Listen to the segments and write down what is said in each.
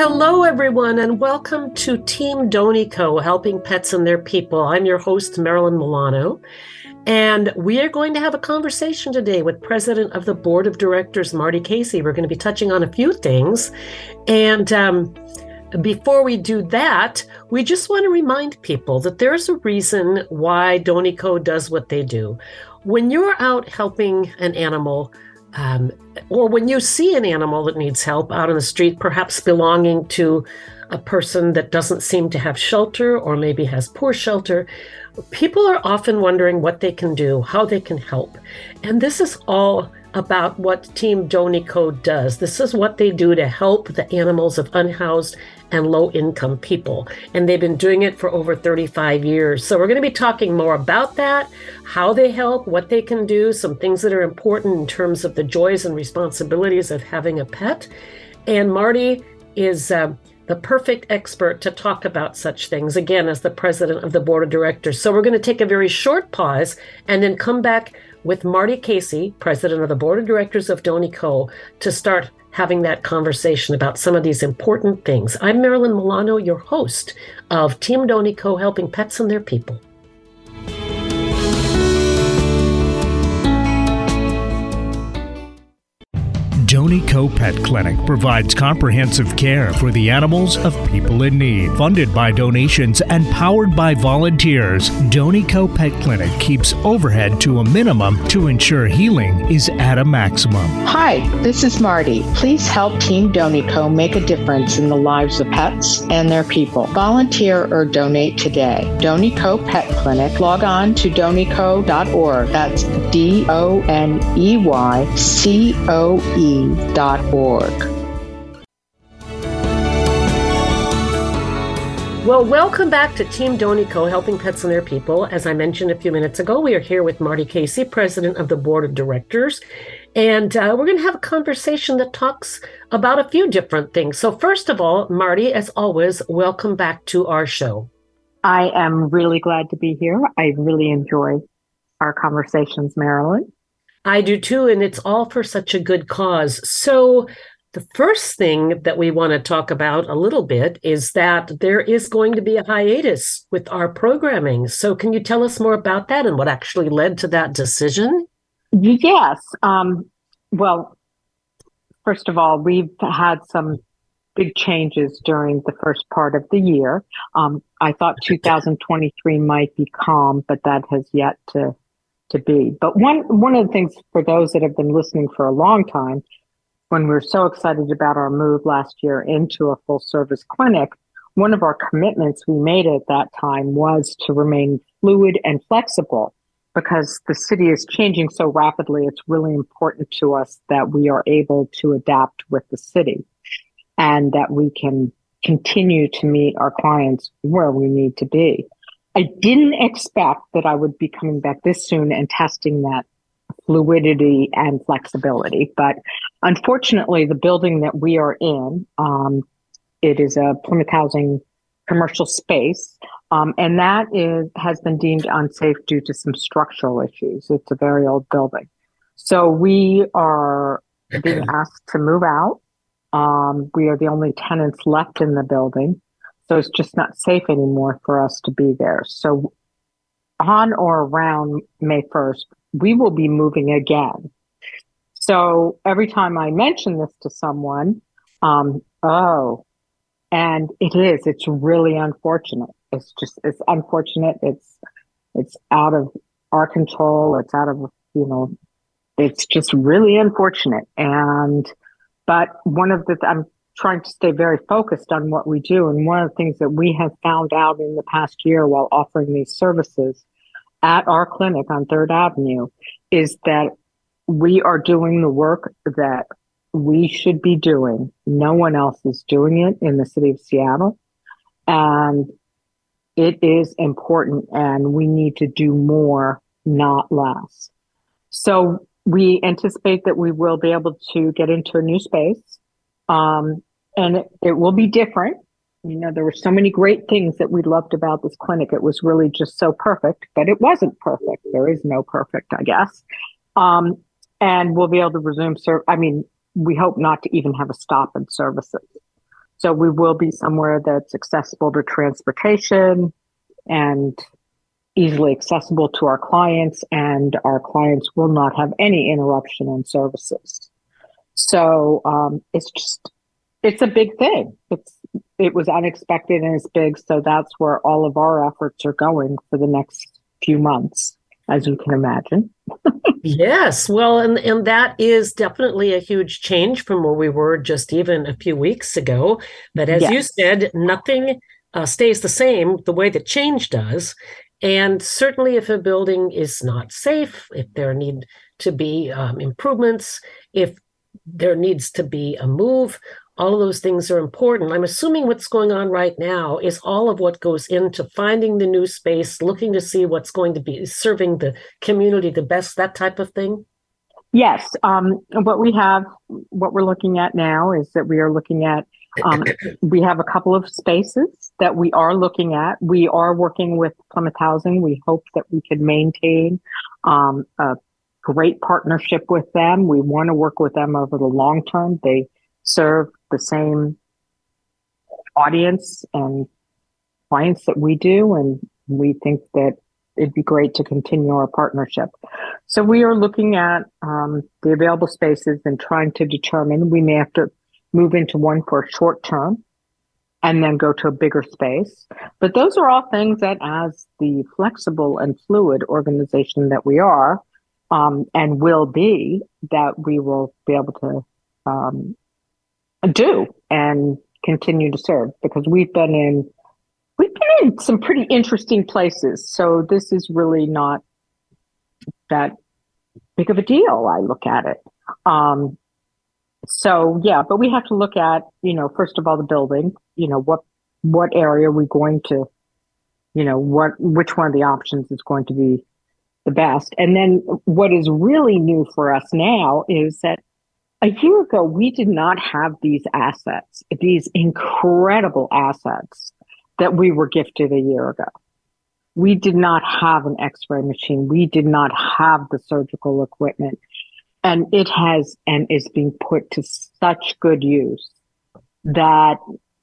Hello, everyone, and welcome to Team Doney Coe, helping pets and their people. I'm your host, Marilyn Milano, and we are going to have a conversation today with President of the Board of Directors, Marty Casey. We're going to be touching on a few things, and before we do that, we just want to remind people that there's a reason why Doney Coe does what they do. When you're out helping an animal, or when you see an animal that needs help out on the street, perhaps belonging to a person that doesn't seem to have shelter or maybe has poor shelter, people are often wondering what they can do, how they can help. And this is all about what Team Doney Coe does. This is what they do to help the animals of unhoused and low-income people. And they've been doing it for over 35 years. So we're going to be talking more about that, how they help, what they can do, some things that are important in terms of the joys and responsibilities of having a pet. And Marty is the perfect expert to talk about such things, again, as the president of the board of directors. So we're going to take a very short pause and then come back with Marty Casey, president of the board of directors of Doney Coe, to start having that conversation about some of these important things. I'm Marilyn Milano, your host of Team Doney Coe, helping pets and their people. Doney Coe Pet Clinic provides comprehensive care for the animals of people in need. Funded by donations and powered by volunteers, Doney Coe Pet Clinic keeps overhead to a minimum to ensure healing is at a maximum. Hi, this is Marty. Please help Team Doney Coe make a difference in the lives of pets and their people. Volunteer or donate today. Doney Coe Pet Clinic. Log on to doneycoe.org. That's doneycoe. Well, welcome back to Team Doney Coe, helping pets and their people. As I mentioned a few minutes ago, we are here with Marty Casey, president of the board of directors, and we're going to have a conversation that talks about a few different things. So first of all, Marty, as always, welcome back to our show. I am really glad to be here. I really enjoy our conversations, Marilyn. I do too, and it's all for such a good cause. So the first thing that we want to talk about a little bit is that there is going to be a hiatus with our programming. So can you tell us more about that and what actually led to that decision? Yes. Well, first of all, we've had some big changes during the first part of the year. I thought 2023 might be calm, but that has yet to be. But one of the things for those that have been listening for a long time, when we were so excited about our move last year into a full service clinic, one of our commitments we made at that time was to remain fluid and flexible because the city is changing so rapidly. It's really important to us that we are able to adapt with the city and that we can continue to meet our clients where we need to be. I didn't expect that I would be coming back this soon and testing that fluidity and flexibility. But unfortunately, the building that we are in, it is a Plymouth Housing commercial space, and that has been deemed unsafe due to some structural issues. It's a very old building. So we are being asked to move out. We are the only tenants left in the building. So it's just not safe anymore for us to be there. So on or around May 1st, we will be moving again. So every time I mention this to someone, and it's really unfortunate. It's unfortunate. It's out of our control. It's out of, it's just really unfortunate. But one of the, I'm trying to stay very focused on what we do. And one of the things that we have found out in the past year while offering these services at our clinic on Third Avenue is that we are doing the work that we should be doing. No one else is doing it in the city of Seattle. And it is important, and we need to do more, not less. So we anticipate that we will be able to get into a new space. And it will be different. There were so many great things that we loved about this clinic. It was really just so perfect, but it wasn't perfect. There is no perfect, I guess. And we'll be able to resume service. We hope not to even have a stop in services. So we will be somewhere that's accessible to transportation and easily accessible to our clients, and our clients will not have any interruption in services. So it's a big thing. It was unexpected and it's big. So that's where all of our efforts are going for the next few months, as you can imagine. Yes. Well, and that is definitely a huge change from where we were just even a few weeks ago. But as you said, nothing stays the same the way that change does. And certainly if a building is not safe, if there need to be improvements, if there needs to be a move, all of those things are important. I'm assuming what's going on right now is all of what goes into finding the new space, looking to see what's going to be serving the community the best, that type of thing? Yes. What we're looking at now is that we are looking at, we have a couple of spaces that we are looking at. We are working with Plymouth Housing. We hope that we can maintain a great partnership with them. We want to work with them over the long term. They serve the same audience and clients that we do, and we think that it'd be great to continue our partnership. So we are looking at the available spaces and trying to determine. We may have to move into one for a short term and then go to a bigger space. But those are all things that, as the flexible and fluid organization that we are and will be, that we will be able to do and continue to serve, because we've been in some pretty interesting places. So this is really not that big of a deal. I look at it. But we have to look at, first of all, the building, what area are we going to, which one of the options is going to be the best. And then what is really new for us now is that a year ago, we did not have these assets, these incredible assets that we were gifted a year ago. We did not have an x-ray machine. We did not have the surgical equipment. And it has and is being put to such good use that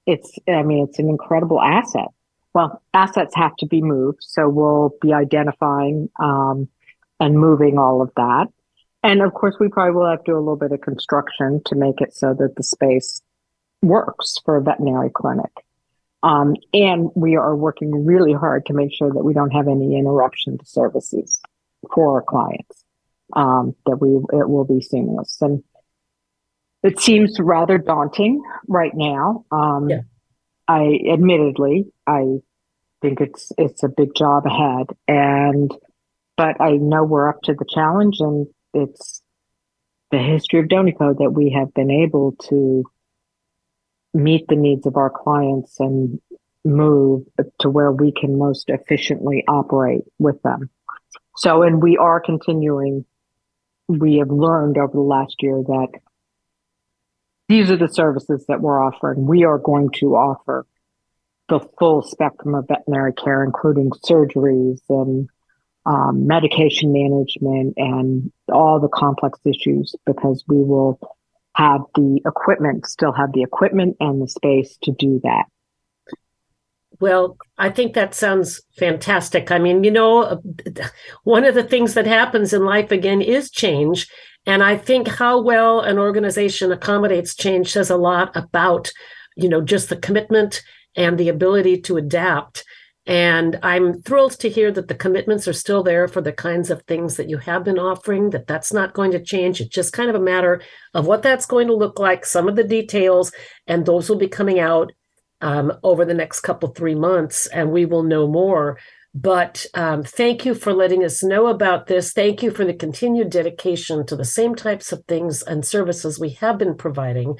it's an incredible asset. Well, assets have to be moved. So we'll be identifying and moving all of that. And of course, we probably will have to do a little bit of construction to make it so that the space works for a veterinary clinic. And we are working really hard to make sure that we don't have any interruption to services for our clients, it will be seamless. And it seems rather daunting right now. I think it's a big job ahead, but I know we're up to the challenge, and it's the history of Doney Coe that we have been able to meet the needs of our clients and move to where we can most efficiently operate with them. So, and we are continuing. We have learned over the last year that these are the services that we're offering. We are going to offer the full spectrum of veterinary care, including surgeries and medication management and all the complex issues, because we will still have the equipment and the space to do that. Well, I think that sounds fantastic. I mean, one of the things that happens in life again is change. And I think how well an organization accommodates change says a lot about, just the commitment and the ability to adapt. And I'm thrilled to hear that the commitments are still there for the kinds of things that you have been offering, that's not going to change. It's just kind of a matter of what that's going to look like, some of the details, and those will be coming out over the next 3 months, and we will know more. But thank you for letting us know about this. Thank you for the continued dedication to the same types of things and services we have been providing.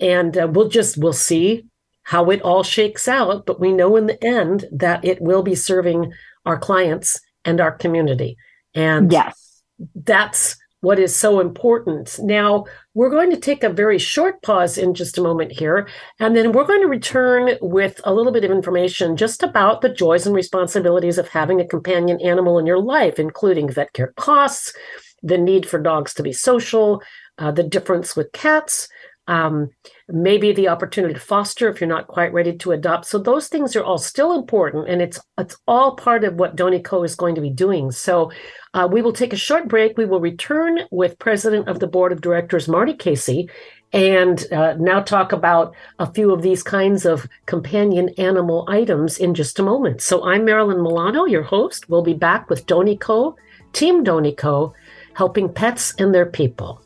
And we'll see how it all shakes out, but we know in the end that it will be serving our clients and our community. And yes, that's what is so important. Now, we're going to take a very short pause in just a moment here, and then we're going to return with a little bit of information just about the joys and responsibilities of having a companion animal in your life, including vet care costs, the need for dogs to be social, the difference with cats, maybe the opportunity to foster if you're not quite ready to adopt. So those things are all still important, and it's all part of what Doney Coe is going to be doing. So we will take a short break. We will return with President of the Board of Directors, Marty Casey, and now talk about a few of these kinds of companion animal items in just a moment. So I'm Marilyn Milano, your host. We'll be back with Doney Coe, Team Doney Coe, helping pets and their people.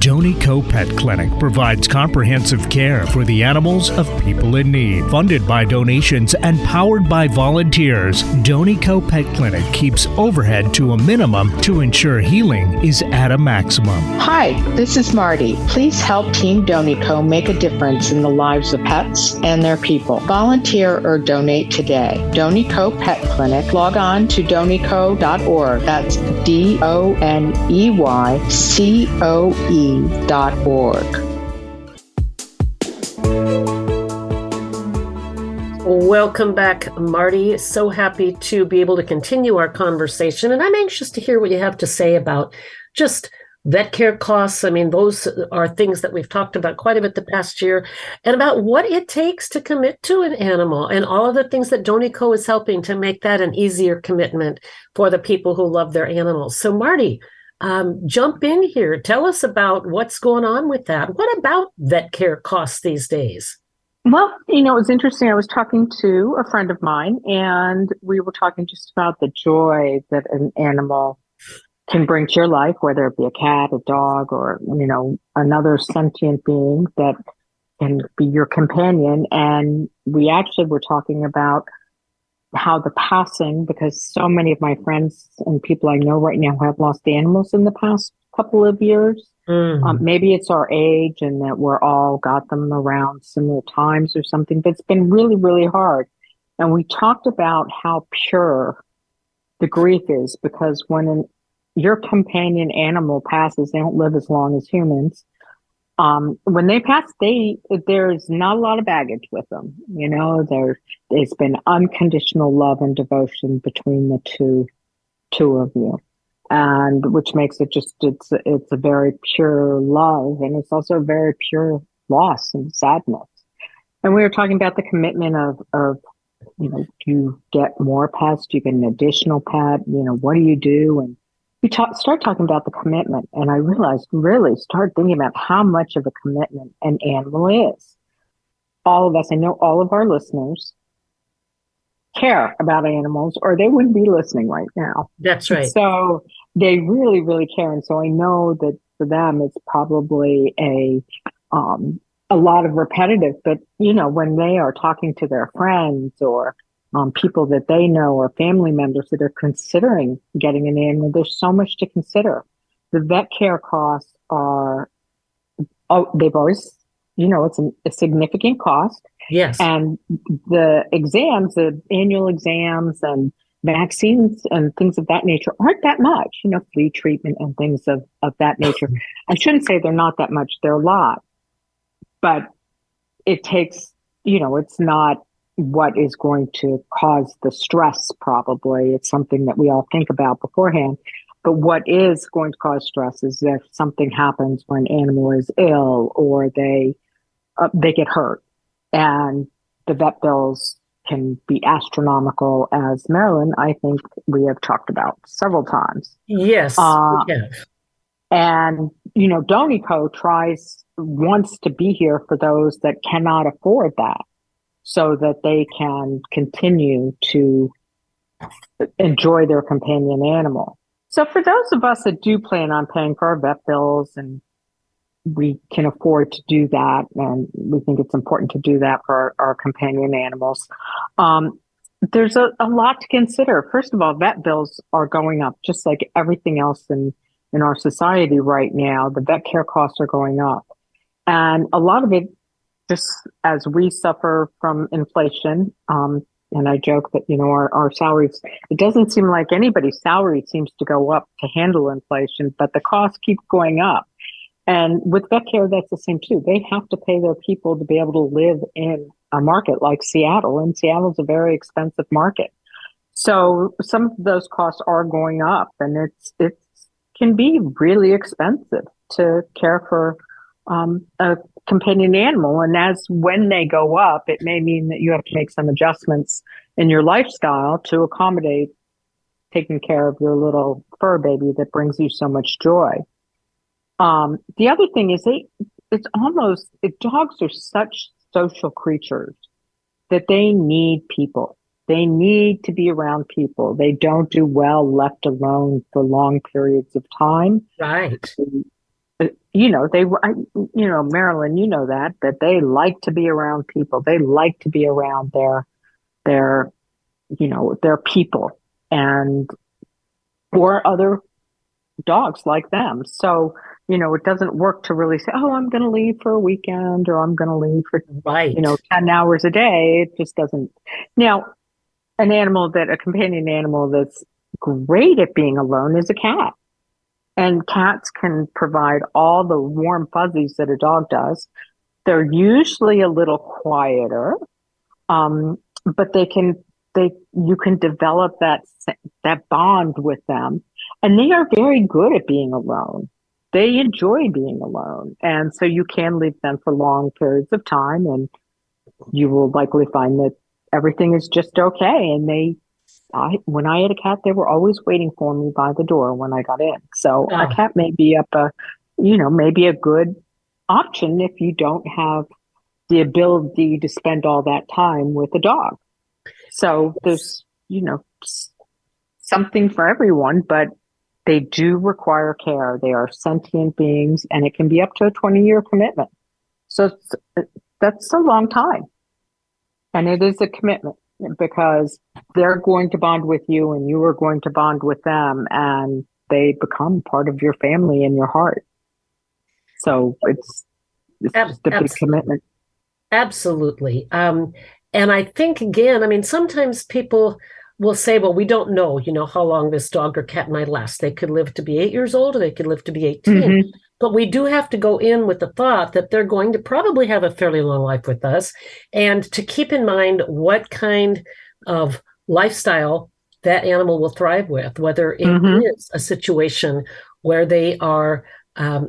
Doney Coe Pet Clinic provides comprehensive care for the animals of people in need. Funded by donations and powered by volunteers, Doney Coe Pet Clinic keeps overhead to a minimum to ensure healing is at a maximum. Hi, this is Marty. Please help Team Doney Coe make a difference in the lives of pets and their people. Volunteer or donate today. Doney Coe Pet Clinic. Log on to doneycoe.org. That's doneycoe.org. Welcome back, Marty. So happy to be able to continue our conversation. And I'm anxious to hear what you have to say about just vet care costs. I mean, those are things that we've talked about quite a bit the past year, and about what it takes to commit to an animal and all of the things that Doney Coe is helping to make that an easier commitment for the people who love their animals. So, Marty, jump in here. Tell us about what's going on with that. What about vet care costs these days? Well, you know, it was interesting. I was talking to a friend of mine, and we were talking just about the joy that an animal can bring to your life, whether it be a cat, a dog, or, you know, another sentient being that can be your companion. And we actually were talking about how the passing, because so many of my friends and people I know right now have lost animals in the past couple of years. Mm. Maybe it's our age and that we're all got them around similar times or something, but it's been really, really hard. And we talked about how pure the grief is, because when your companion animal passes, they don't live as long as humans. When they pass, there's not a lot of baggage with them. You know, there's been unconditional love and devotion between the two of you, and which makes it just it's a very pure love, and it's also a very pure loss and sadness. And we were talking about the commitment of you know, do you get more pets? Do you get an additional pet? You know, what do you do? And we start talking about the commitment, and I realized, really start thinking about how much of a commitment an animal is. All of us, I know all of our listeners care about animals, or they wouldn't be listening right now. That's right. So they really, really care. And so I know that for them, it's probably a lot of repetitive, but you know, when they are talking to their friends or people that they know or family members that are considering getting an animal, there's so much to consider. The vet care costs are, they've always, you know, it's a significant cost. Yes. And the exams, the annual exams and vaccines and things of that nature aren't that much, you know, flea treatment and things of that nature. I shouldn't say they're not that much. They're a lot, but it takes, you know, it's not what is going to cause the stress. Probably it's something that we all think about beforehand, but what is going to cause stress is if something happens when an animal is ill or they get hurt, and the vet bills can be astronomical, as Marilyn, I think we have talked about several times. Yes. And, you know, Doney Coe wants to be here for those that cannot afford that, so that they can continue to enjoy their companion animal. So for those of us that do plan on paying for our vet bills, and we can afford to do that, and we think it's important to do that for our companion animals, there's a lot to consider. First of all, vet bills are going up, just like everything else in our society right now. The vet care costs are going up. And a lot of it, just as we suffer from inflation, and I joke that, you know, our salaries, it doesn't seem like anybody's salary seems to go up to handle inflation, but the costs keep going up. And with vet care, that's the same too. They have to pay their people to be able to live in a market like Seattle, and Seattle's a very expensive market. So some of those costs are going up, and it can be really expensive to care for a companion animal. And as when they go up, it may mean that you have to make some adjustments in your lifestyle to accommodate taking care of your little fur baby that brings you so much joy. The other thing is dogs are such social creatures that they need people. They need to be around people. They don't do well left alone for long periods of time. Right. Marilyn, you know that they like to be around people. They like to be around their people and or other dogs like them. So, it doesn't work to really say, oh, I'm going to leave for a weekend or I'm going to leave for, 10 hours a day. It just doesn't. Now, a companion animal that's great at being alone is a cat. And cats can provide all the warm fuzzies that a dog does. They're usually a little quieter, but you can develop that bond with them. And they are very good at being alone. They enjoy being alone. And so you can leave them for long periods of time, and you will likely find that everything is just okay. And when I had a cat, they were always waiting for me by the door when I got in. So a cat may be maybe a good option if you don't have the ability to spend all that time with a dog. So there's, something for everyone, but they do require care. They are sentient beings, and it can be up to a 20-year commitment. So that's a long time. And it is a commitment because they're going to bond with you and you are going to bond with them, and they become part of your family and your heart. So it's a big commitment. Absolutely. And I think, again, sometimes people will say, well, we don't know, how long this dog or cat might last. They could live to be 8 years old or they could live to be 18. Mm-hmm. But we do have to go in with the thought that they're going to probably have a fairly long life with us, and to keep in mind what kind of lifestyle that animal will thrive with, whether it mm-hmm. is a situation where they are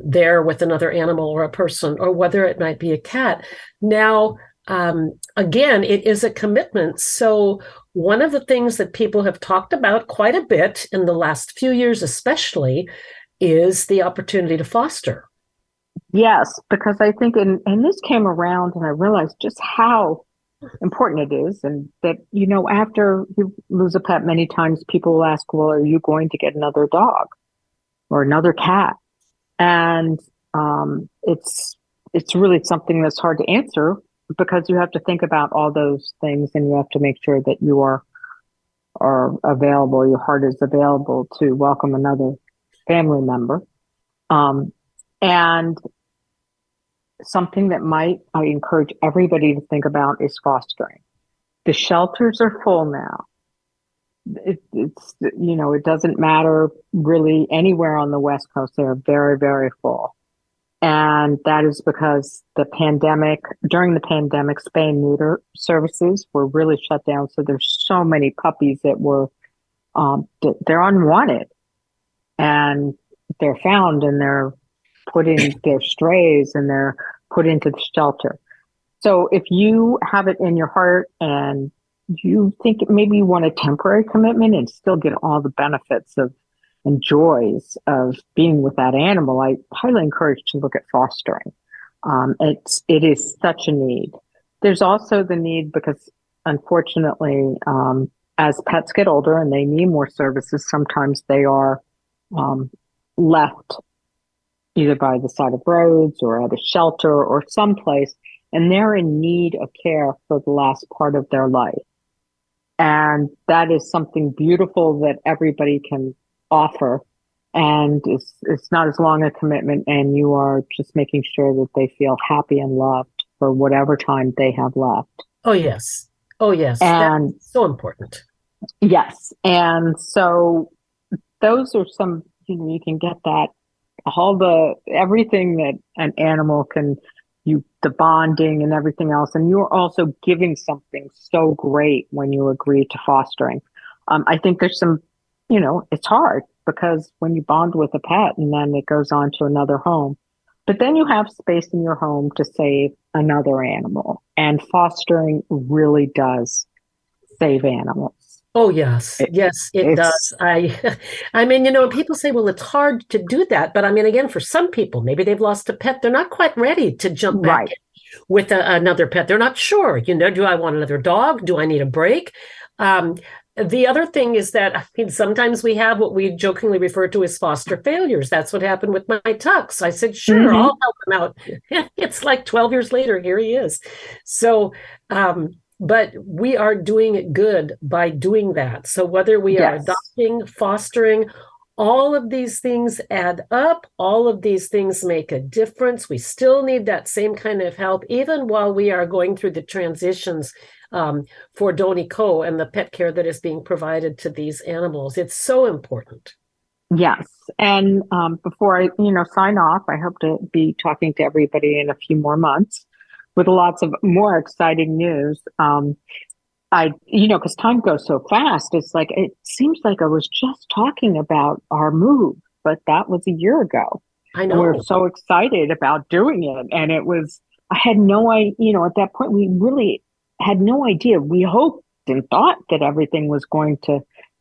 there with another animal or a person, or whether it might be a cat. Now, again, it is a commitment. So one of the things that people have talked about quite a bit in the last few years, especially, is the opportunity to foster. Yes, because I think, and this came around and I realized just how important it is. And that, after you lose a pet, many times people will ask, well, are you going to get another dog or another cat? And it's really something that's hard to answer, because you have to think about all those things, and you have to make sure that you are available, your heart is available to welcome another family member. And something that I encourage everybody to think about is fostering. The shelters are full now. It doesn't matter really anywhere on the West Coast. They are very, very full. And that is because during the pandemic, spay and neuter services were really shut down. So there's so many puppies that were, they're unwanted, and they're found and they're put in their strays and they're put into the shelter. So if you have it in your heart and you think maybe you want a temporary commitment and still get all the benefits and joys of being with that animal, I highly encourage to look at fostering. It is such a need. There's also the need because, unfortunately, as pets get older and they need more services, sometimes they are left either by the side of roads or at a shelter or someplace, and they're in need of care for the last part of their life. And that is something beautiful that everybody can offer, and it's not as long a commitment, and you are just making sure that they feel happy and loved for whatever time they have left. Oh yes, and that's so important. Yes, and so those are some you can get that all the everything that an animal can the bonding and everything else. And you're also giving something so great when you agree to fostering. I think there's some, you know, it's hard because when you bond with a pet and then it goes on to another home, but then you have space in your home to save another animal, and fostering really does save animals. Oh, yes. Yes, it does. I mean, you know, people say, well, it's hard to do that. But I mean, again, for some people, maybe they've lost a pet. They're not quite ready to jump back in with another pet. They're not sure, you know, do I want another dog? Do I need a break? The other thing is that, I mean, sometimes we have what we jokingly refer to as foster failures. That's what happened with my Tux. I said, sure, I'll help him out. It's like 12 years later, here he is. So, but we are doing good by doing that. So whether we are adopting, fostering, all of these things add up. All of these things make a difference. We still need that same kind of help, even while we are going through the transitions for Doney Coe and the pet care that is being provided to these animals. It's so important. Yes. And before I, you know, sign off, I hope to be talking to everybody in a few more months with lots of more exciting news. Because time goes so fast. It's like, it seems like I was just talking about our move, but that was a year ago. I know. And we're so excited about doing it. And it was, I had no idea, you know, at that point, we really had no idea. We hoped and thought that everything was going to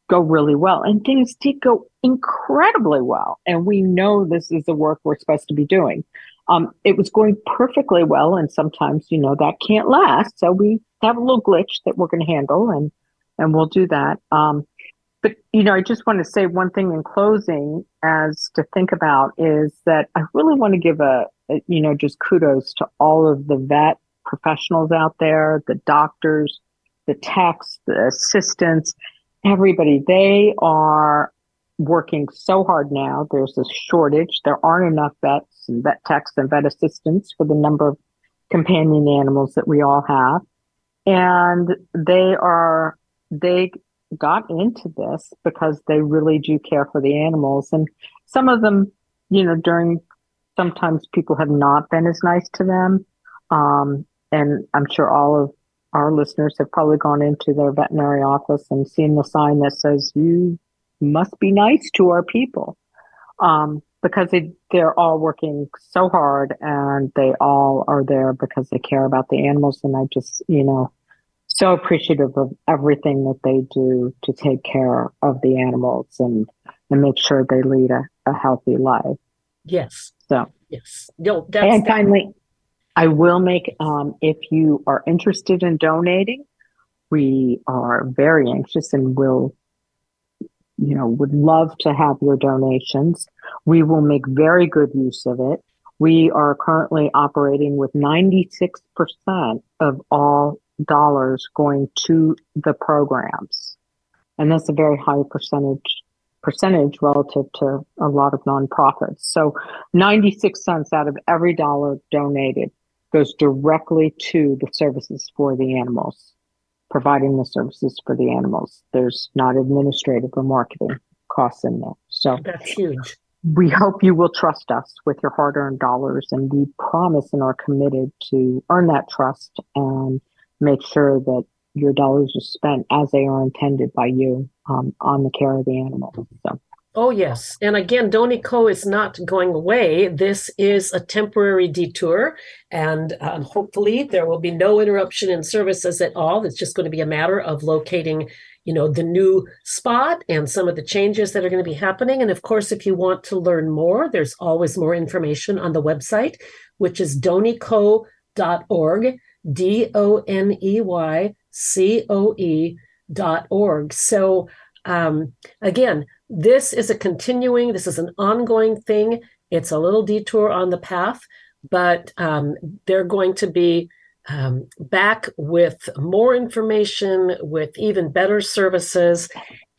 go really well. And things did go incredibly well. And we know this is the work we're supposed to be doing. It was going perfectly well, and sometimes, you know, that can't last. So we have a little glitch that we're going to handle, and we'll do that. But, you know, I just want to say one thing in closing as to think about is that I really want to give a you know, just kudos to all of the vet professionals out there, the doctors, the techs, the assistants, everybody. They are working so hard now. There's a shortage. There aren't enough vets and vet techs and vet assistants for the number of companion animals that we all have. And they got into this because they really do care for the animals. And some of them, you know, sometimes people have not been as nice to them. And I'm sure all of our listeners have probably gone into their veterinary office and seen the sign that says, you must be nice to our people, because they're all working so hard, and they all are there because they care about the animals. And I just, you know, so appreciative of everything that they do to take care of the animals and make sure they lead a healthy life. Yes. So, yes. No, and finally, I will make, if you are interested in donating, we are very anxious and will, you know, would love to have your donations. We will make very good use of it. We are currently operating with 96% of all dollars going to the programs. And that's a very high percentage relative to a lot of nonprofits. So 96 cents out of every dollar donated goes directly to the services for the animals, providing the services for the animals. There's not administrative or marketing costs in there. So that's huge. We hope you will trust us with your hard-earned dollars, and we promise and are committed to earn that trust and make sure that your dollars are spent as they are intended by you on the care of the animal. So. Oh, yes. And again, Doney Coe is not going away. This is a temporary detour, and hopefully there will be no interruption in services at all. It's just going to be a matter of locating, you know, the new spot and some of the changes that are going to be happening. And of course, if you want to learn more, there's always more information on the website, which is doneycoe.org, doneycoe.org. So again, this is an ongoing thing. It's a little detour on the path, but they're going to be back with more information, with even better services.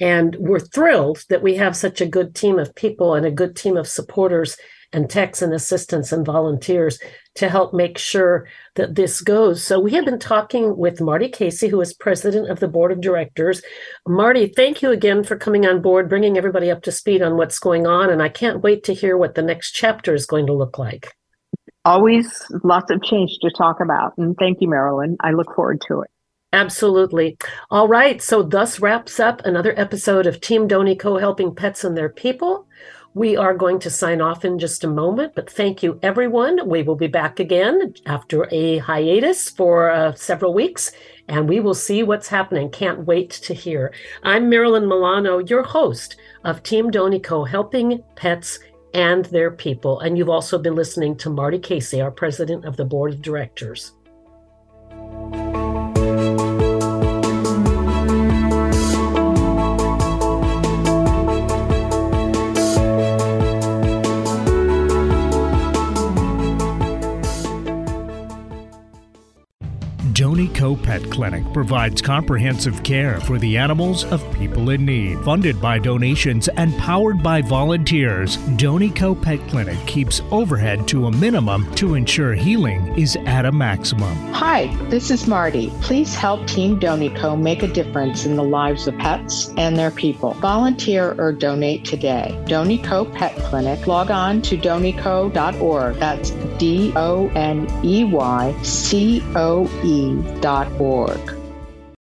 And we're thrilled that we have such a good team of people and a good team of supporters and techs and assistants and volunteers to help make sure that this goes. So we have been talking with Marty Casey, who is president of the board of directors. Marty, thank you again for coming on board, bringing everybody up to speed on what's going on. And I can't wait to hear what the next chapter is going to look like. Always lots of change to talk about. And thank you, Marilyn. I look forward to it. Absolutely. All right. So thus wraps up another episode of Team Doney Coe, helping pets and their people. We are going to sign off in just a moment, but thank you, everyone. We will be back again after a hiatus for several weeks, and we will see what's happening. Can't wait to hear. I'm Marilyn Milano, your host of Team Doney Coe, helping pets and their people. And you've also been listening to Marty Casey, our president of the board of directors. Doney Coe Pet Clinic provides comprehensive care for the animals of people in need. Funded by donations and powered by volunteers, Doney Coe Pet Clinic keeps overhead to a minimum to ensure healing is at a maximum. Hi, this is Marty. Please help Team Doney Coe make a difference in the lives of pets and their people. Volunteer or donate today. Doney Coe Pet Clinic. Log on to doneycoe.org. That's DONEYCOE.org